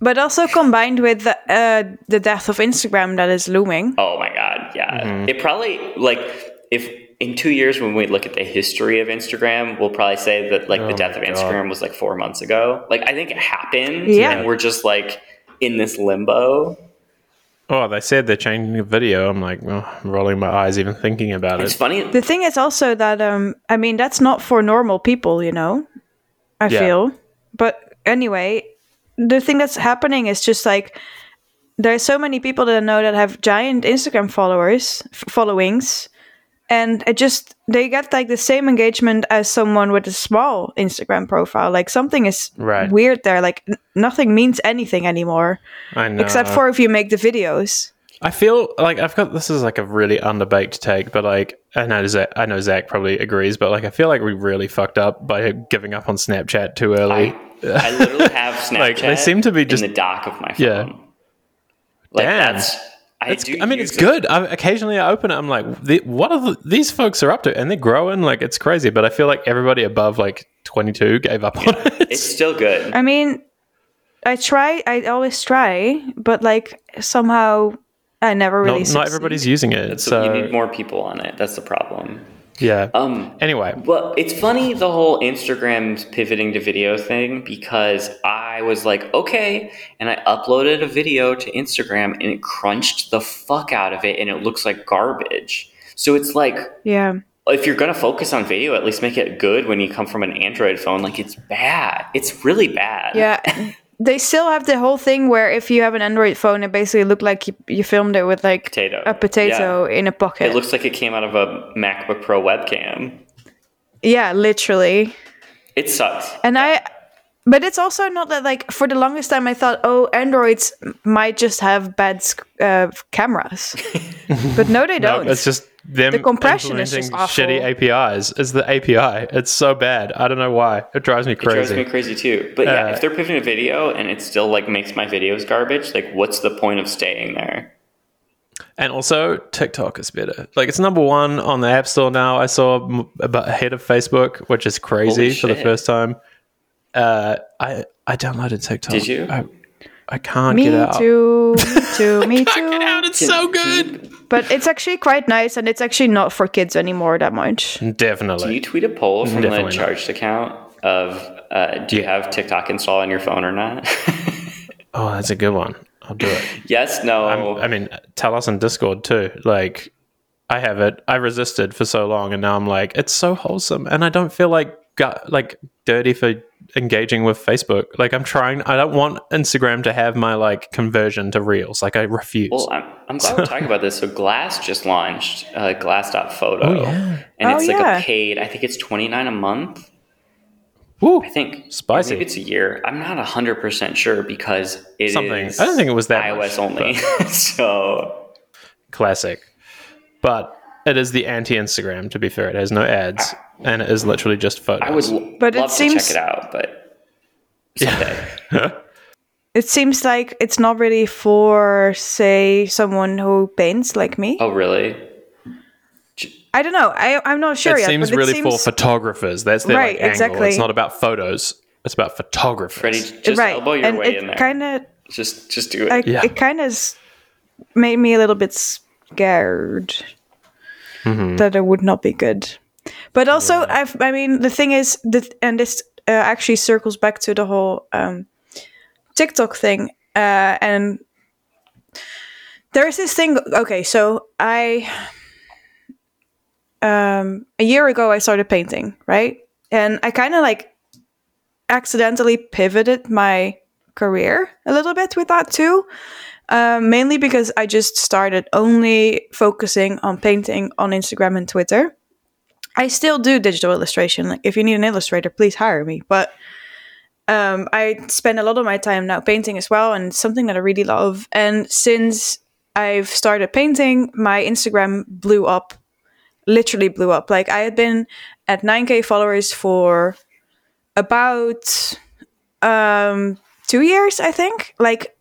But also combined with the death of Instagram that is looming. Oh my God, yeah. Mm-hmm. It probably, like, if in 2 years when we look at the history of Instagram, we'll probably say that like the death of Instagram was like 4 months ago. Like, I think it happened and we're just like in this limbo. Oh, they said they're changing the video. I'm like, I'm rolling my eyes even thinking about it. It's funny. The thing is also that, I mean, that's not for normal people, you know, I feel. But anyway, the thing that's happening is just like, there are so many people that I know that have giant Instagram followings. And it just, they get like the same engagement as someone with a small Instagram profile. Like, something is weird there. Like, nothing means anything anymore. I know. Except for if you make the videos. I feel like this is like a really underbaked take, but like, I know Zach probably agrees, but like, I feel like we really fucked up by giving up on Snapchat too early. I literally have Snapchat like, they seem to be just in the dock of my phone. Yeah. Like, damn. It's good. Occasionally I open it. I'm like, what are these folks are up to? And they're growing. Like, it's crazy. But I feel like everybody above like 22 gave up on it. It's still good. I mean, I always try, but like, somehow I never really succeed. Not everybody's using it. So you need more people on it. That's the problem. Yeah. Anyway. Well, it's funny, the whole Instagram pivoting to video thing, because I was like, okay, and I uploaded a video to Instagram, and it crunched the fuck out of it, and it looks like garbage. So it's like, if you're going to focus on video, at least make it good when you come from an Android phone. Like, it's bad. It's really bad. Yeah. They still have the whole thing where if you have an Android phone, it basically looked like you filmed it with like a potato in a pocket. It looks like it came out of a MacBook Pro webcam. Yeah, literally. It sucks. And but it's also not that, like, for the longest time I thought, oh, Androids might just have bad cameras. But no, they don't. It's just them. The compression is just awful. Shitty APIs. It's the API. It's so bad. I don't know why. It drives me crazy. It drives me crazy too. But if they're pivoting a video and it still like makes my videos garbage, like, what's the point of staying there? And also, TikTok is better. Like, it's number one on the App Store now. I saw about ahead of Facebook, which is crazy for the first time. I downloaded TikTok. Did you? I can't get out. Me too. I can't get out. It's so good. But it's actually quite nice, and it's actually not for kids anymore that much. Definitely. Do you tweet a poll from the charged account of do you have TikTok installed on your phone or not? Oh, that's a good one. I'll do it. Yes, no. I mean, tell us in Discord too. Like, I have it. I resisted for so long, and now I'm like, it's so wholesome, and I don't feel like dirty for engaging with Facebook. Like, I'm trying. I don't want Instagram to have my like conversion to Reels. Like, I refuse. Well, I'm glad we're talking about this. So Glass just launched Glass.photo, and it's a paid. I think it's $29 a month. Ooh, I think spicy. Maybe it's a year. I'm not 100% sure because it is. I don't think it was that iOS much, only. So classic, but it is the anti-Instagram. To be fair, it has no ads and it is literally just photos. I would love to check it out, but someday. It seems like it's not really for, say, someone who paints like me. Oh, really? I don't know. I'm not sure yet. It seems really for photographers. That's their right, angle. It's not about photos. It's about photographers. Freddie, just elbow your way in there. Kinda, just do it. It kind of made me a little bit scared that it would not be good. But also, the thing is, and this actually circles back to the whole TikTok thing. And there is this thing. Okay, so a year ago, I started painting, right? And I kind of accidentally pivoted my career a little bit with that too. Mainly because I just started only focusing on painting on Instagram and Twitter. I still do digital illustration. Like, if you need an illustrator, please hire me. But I spend a lot of my time now painting as well, and it's something that I really love. And since I've started painting, my Instagram blew up. Literally blew up. Like, I had been at 9k followers for about 2 years, I think. Like,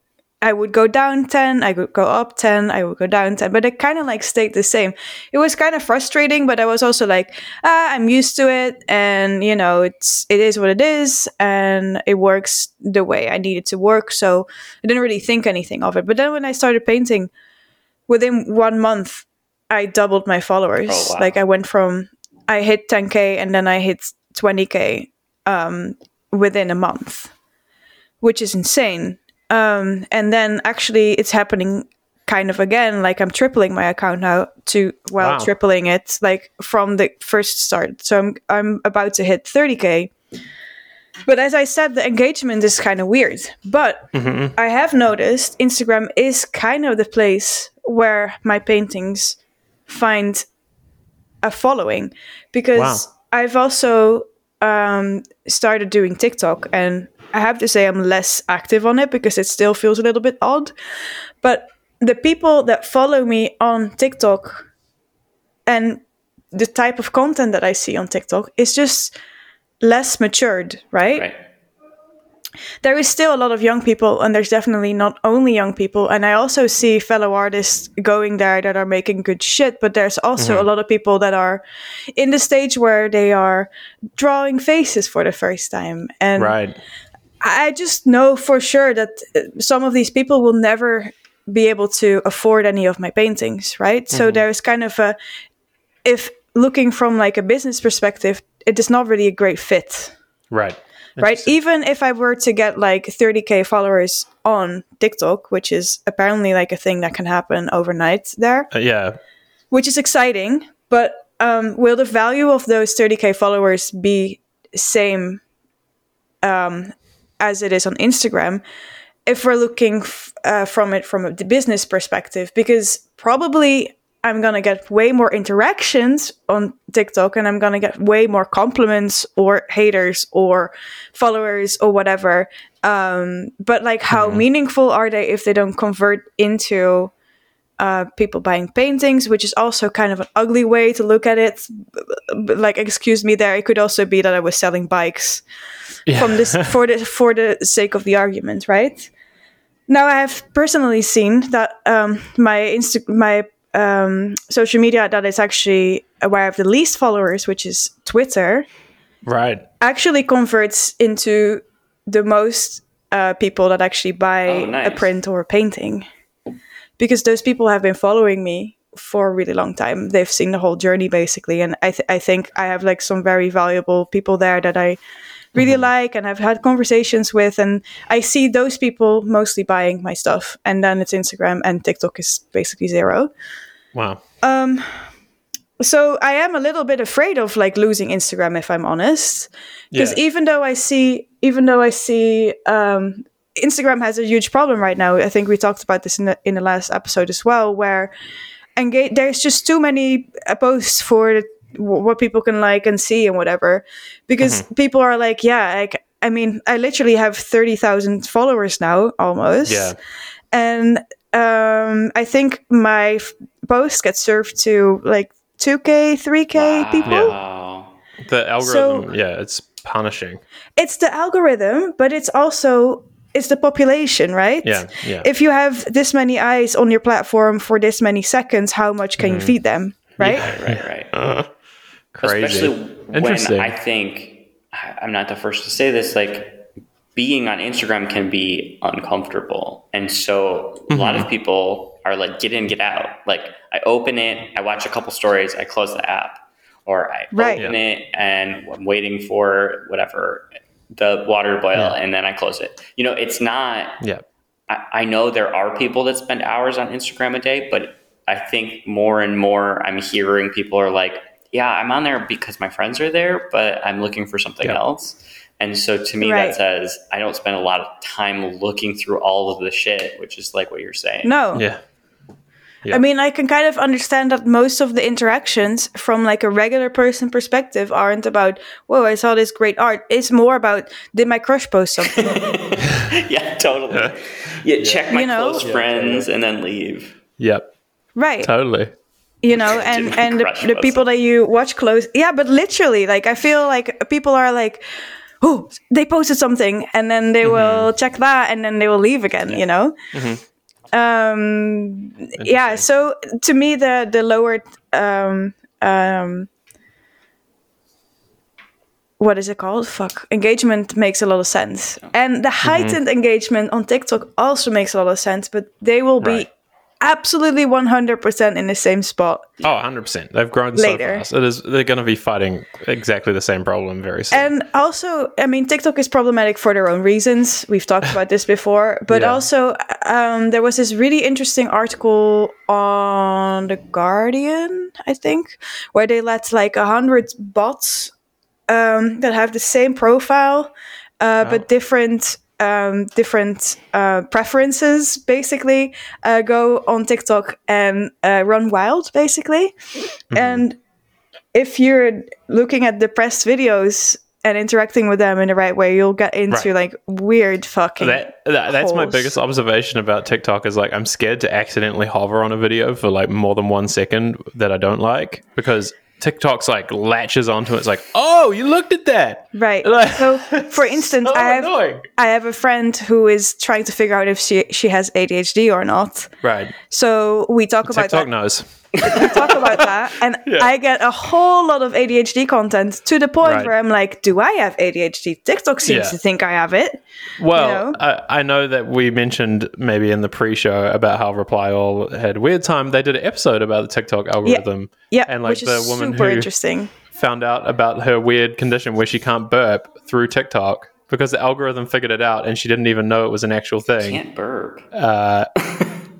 I would go down 10, I would go up 10, I would go down 10, but it kind of stayed the same. It was kind of frustrating, but I was also I'm used to it, and you know, it is what it is, and it works the way I need it to work. So I didn't really think anything of it. But then when I started painting, within 1 month, I doubled my followers. Oh, wow. Like, I hit 10k and then I hit 20k within a month, which is insane. And then actually it's happening kind of again. Like, I'm tripling my account now tripling it from the first start. So I'm about to hit 30k. But as I said, the engagement is kind of weird. But I have noticed Instagram is kind of the place where my paintings find a following, because I've also started doing TikTok, and I have to say I'm less active on it because it still feels a little bit odd. But the people that follow me on TikTok and the type of content that I see on TikTok is just less matured, right? There is still a lot of young people, and there's definitely not only young people. And I also see fellow artists going there that are making good shit, but there's also a lot of people that are in the stage where they are drawing faces for the first time. And I just know for sure that some of these people will never be able to afford any of my paintings, right? So there's kind of if looking from a business perspective, it is not really a great fit. Right. Even if I were to get 30k followers on TikTok, which is apparently a thing that can happen overnight there. Which is exciting, but will the value of those 30k followers be same as it is on Instagram? If we're looking from it from the business perspective, because probably I'm going to get way more interactions on TikTok, and I'm going to get way more compliments or haters or followers or whatever. But how meaningful are they if they don't convert into people buying paintings, which is also kind of an ugly way to look at it. Excuse me there. It could also be that I was selling bikes from this for the sake of the argument, right? Now, I have personally seen that my social media that is actually where I have the least followers, which is Twitter, right, actually converts into the most people that actually buy a print or a painting. Because those people have been following me for a really long time. They've seen the whole journey, basically. And I think I have like some very valuable people there that I really like and I've had conversations with. And I see those people mostly buying my stuff. And then it's Instagram, and TikTok is basically zero. Wow. So I am a little bit afraid of like losing Instagram, if I'm honest, because even though I see Instagram has a huge problem right now. I think we talked about this in the last episode as well, where there's just too many posts for what people can like and see and whatever, because people are like, I mean, I literally have 30,000 followers now almost. Yeah. And I think my posts get served to like 2K, 3K people. Wow. The algorithm, it's punishing. It's the algorithm, but it's also... it's the population, right? Yeah, yeah. If you have this many eyes on your platform for this many seconds, how much can you feed them, right? Yeah, right. Crazy. Especially when I think, I'm not the first to say this, like being on Instagram can be uncomfortable. And so a lot of people are like, get in, get out. Like I open it, I watch a couple stories, I close the app. Or I open it and I'm waiting for whatever, the water boil, and then I close it. You know, it's not... Yeah. I know there are people that spend hours on Instagram a day, but I think more and more I'm hearing people are like, I'm on there because my friends are there, but I'm looking for something else. And so to me, that says I don't spend a lot of time looking through all of the shit, which is like what you're saying. No. Yeah. Yeah. I mean, I can kind of understand that most of the interactions from like a regular person perspective aren't about, whoa, I saw this great art. It's more about, did my crush post something? Yeah, totally. Yeah, check my close friends and then leave. Yep. Right. Totally. You know, and the people that you watch close. Yeah, but literally, like, I feel like people are like, oh, they posted something, and then they will check that, and then they will leave again, you know? Mm-hmm. So to me, the lowered what is it called? Engagement makes a lot of sense, and the heightened engagement on TikTok also makes a lot of sense. But they will be absolutely 100% in the same spot. Oh, 100%. They've grown so fast. They're going to be fighting exactly the same problem very soon. And also, I mean, TikTok is problematic for their own reasons. We've talked about this before. But also, there was this really interesting article on The Guardian, I think, where they let like 100 bots that have the same profile, but different... preferences, basically, go on TikTok and run wild, basically. And if you're looking at depressed videos and interacting with them in the right way, you'll get into like weird fucking that's my biggest observation about TikTok is like I'm scared to accidentally hover on a video for like more than 1 second that I don't like, because TikTok's like latches onto it. It's like, oh, you looked at that. Right. Like, so for instance, so I have a friend who is trying to figure out if she has ADHD or not. Right. So we talk about TikTok that. We talk about that. And I get a whole lot of ADHD content to the point where I'm like, do I have ADHD? TikTok seems to think I have it. Well, you know? I know that we mentioned maybe in the pre-show about how Reply All had Weird Time. They did an episode about the TikTok algorithm. Yeah. And like the woman who found out about her weird condition where she can't burp through TikTok because the algorithm figured it out and she didn't even know it was an actual thing. Can't burp.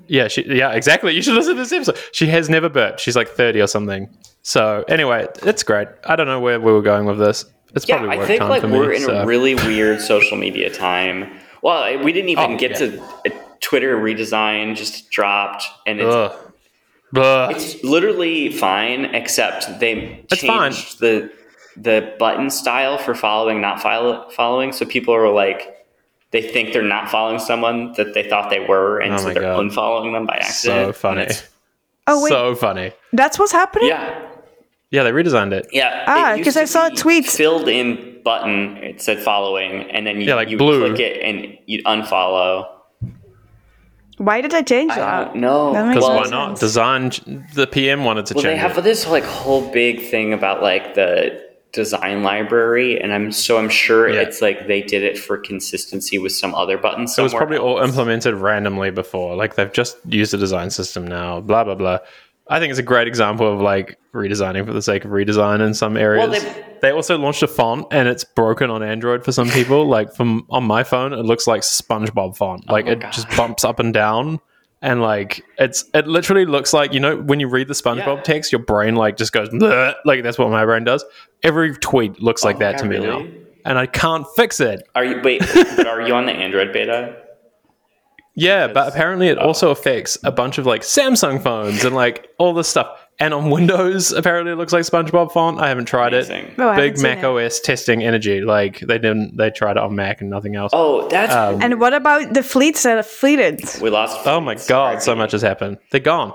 Yeah, exactly. You should listen to this episode. She has never burped. She's like 30 or something. So anyway, it's great. I don't know where we were going with this. It's probably work time for me. I think like we're in a really weird social media time. Well, we didn't even get to a Twitter redesign. Just dropped, and it's literally fine, except they changed the button style for following, not following. So people are like. They think they're not following someone that they thought they were, and so they're unfollowing them by accident. So funny. Oh, wait. So funny. That's what's happening? Yeah. Yeah, they redesigned it. Yeah. Ah, because I saw a tweet. Filled in button, it said following, and then you blue. Click it and you unfollow. Why did I change that? No. Because why not? Design, the PM wanted to change it. Well, they have this like whole big thing about like the design library, and I'm sure it's like they did it for consistency with some other buttons. It was probably all implemented randomly before. Like they've just used the design system now. Blah blah blah. I think it's a great example of like redesigning for the sake of redesign in some areas. Well, they also launched a font, and it's broken on Android for some people. Like on my phone, it looks like SpongeBob font. Like just bumps up and down. And like it literally looks like, you know, when you read the SpongeBob text, your brain like just goes bleh. Like that's what my brain does. Every tweet looks like that to me now, and I can't fix it. Are you on the Android beta? Yeah, because, but apparently it also affects a bunch of like Samsung phones and like all this stuff. And on Windows, apparently it looks like SpongeBob font. I haven't tried it. Oh, big Mac OS testing energy. Like they tried it on Mac and nothing else. Oh, that's and what about the fleets that have fleeted? We lost fleets. Oh my God, so much has happened. They're gone.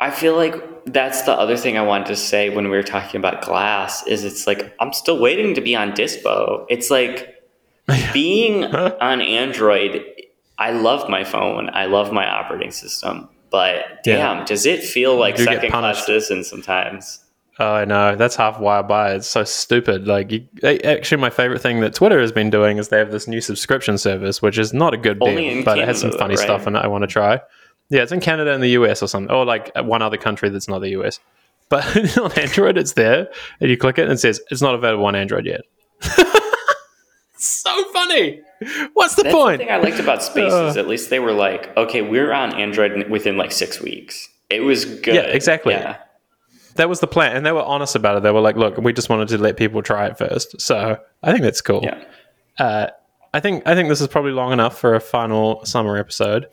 I feel like that's the other thing I wanted to say when we were talking about Glass is it's like I'm still waiting to be on Dispo. It's like being on Android, I love my phone. I love my operating system. But damn, does it feel like second-class citizen sometimes? Oh, I know. That's half why I buy it. It's so stupid. Like, actually, my favorite thing that Twitter has been doing is they have this new subscription service, which is not a good deal, but it has some funny stuff in it I want to try. Yeah, it's in Canada and the US or something, or like one other country that's not the US. But on Android, it's there, and you click it, and it says, it's not available on Android yet. So funny. What's the point? The thing I liked about Spaces, at least they were like, okay, we're on Android within like 6 weeks. It was good. Yeah, exactly. Yeah. That was the plan. And they were honest about it. They were like, look, we just wanted to let people try it first. So I think that's cool. Yeah. I think this is probably long enough for a final summer episode.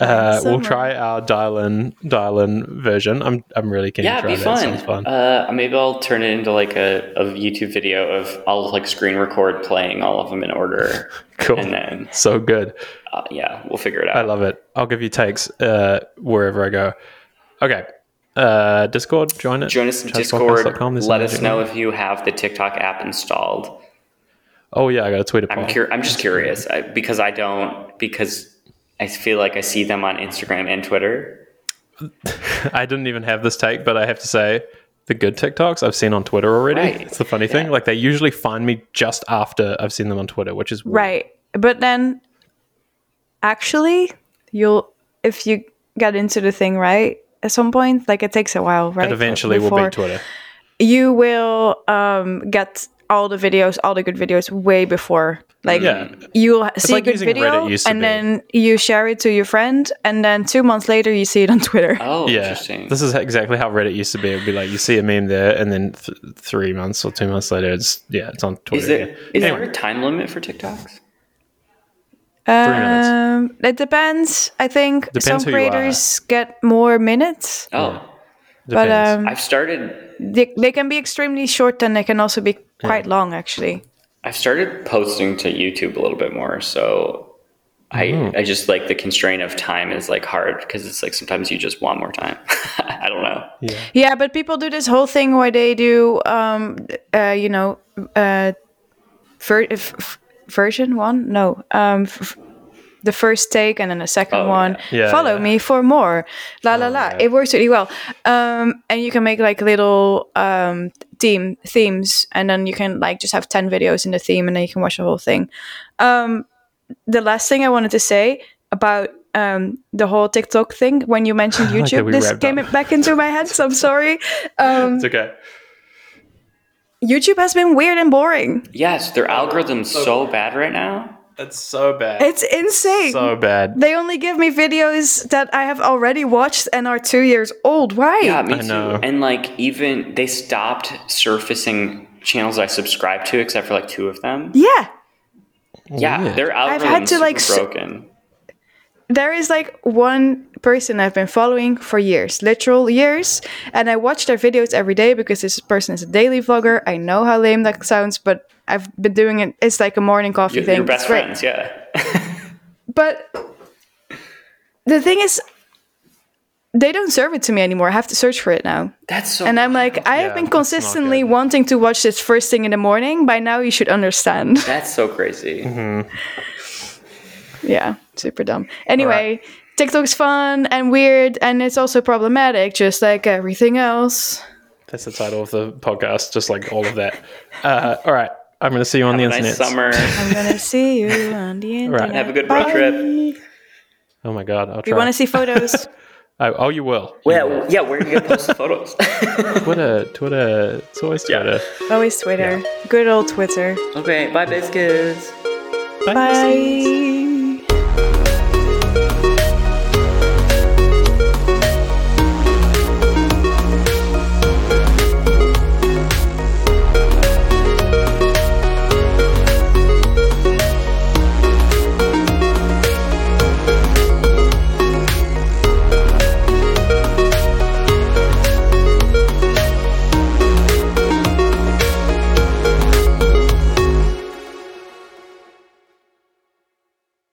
We'll try our dial-in version. I'm really keen to try that. Yeah, it'd be fun. Maybe I'll turn it into like a YouTube video of I'll like screen record playing all of them in order. Cool. And then, so good. We'll figure it out. I love it. I'll give you takes wherever I go. Okay. Discord, join it. Join us in Discord. Let us know if you have the TikTok app installed. Oh yeah, I got a tweet about it. I'm just curious because I don't I feel like I see them on Instagram and Twitter. I didn't even have this take, but I have to say the good TikToks I've seen on Twitter already. Right. It's the funny thing. Like they usually find me just after I've seen them on Twitter, which is weird. Right. But then actually if you get into the thing, right? At some point, like it takes a while, right? It eventually will be Twitter. You will get all the videos, all the good videos way before. Like you'll see a good video and then you share it to your friend and then 2 months later you see it on Twitter. Oh, yeah. Interesting. This is exactly how Reddit used to be. It would be like you see a meme there and then 3 months or 2 months later it's on Twitter. Is there a time limit for TikToks? 3 minutes. It depends. I think some creators get more minutes. Oh. Yeah. But I've started they can be extremely short and they can also be quite long actually. I've started posting to YouTube a little bit more, so I just like the constraint of time is like hard because it's like sometimes you just want more time. I don't know. Yeah, but people do this whole thing where they do, version one? No, the first take and then a second one. Yeah, follow me for more. It works really well. And you can make like little themes and then you can like just have 10 videos in the theme and then you can watch the whole thing. The last thing I wanted to say about the whole TikTok thing when you mentioned YouTube, this came back into my head, so I'm sorry. It's okay. YouTube has been weird and boring. Yes, their algorithm's so bad right now. It's so bad. It's insane. So bad. They only give me videos that I have already watched and are 2 years old. Why? Yeah, me too. And like even they stopped surfacing channels I subscribe to except for like two of them. Yeah. Yeah, their algorithms are broken. There is like one person I've been following for years, literal years, and I watch their videos every day because this person is a daily vlogger. I know how lame that sounds, but I've been doing it. It's like a morning coffee thing. Your best friends, yeah. But the thing is, they don't serve it to me anymore. I have to search for it now. That's so. And I'm like, I have been consistently wanting to watch this first thing in the morning. By now, you should understand. That's so crazy. Mm-hmm. Yeah, super dumb. Anyway, TikTok's fun and weird, and it's also problematic, just like everything else. That's the title of the podcast, just like all of that. All right. I'm going to see you on the internet. Have a nice summer. I'm going to see you on the internet. Right. Have a good road trip. Oh, my God. I'll try. You want to see photos? Oh, you will. Well, yeah, where are you going to post the photos? Twitter. It's always Twitter. Yeah. Always Twitter. Yeah. Good old Twitter. Okay. Bye, biscuits. Bye.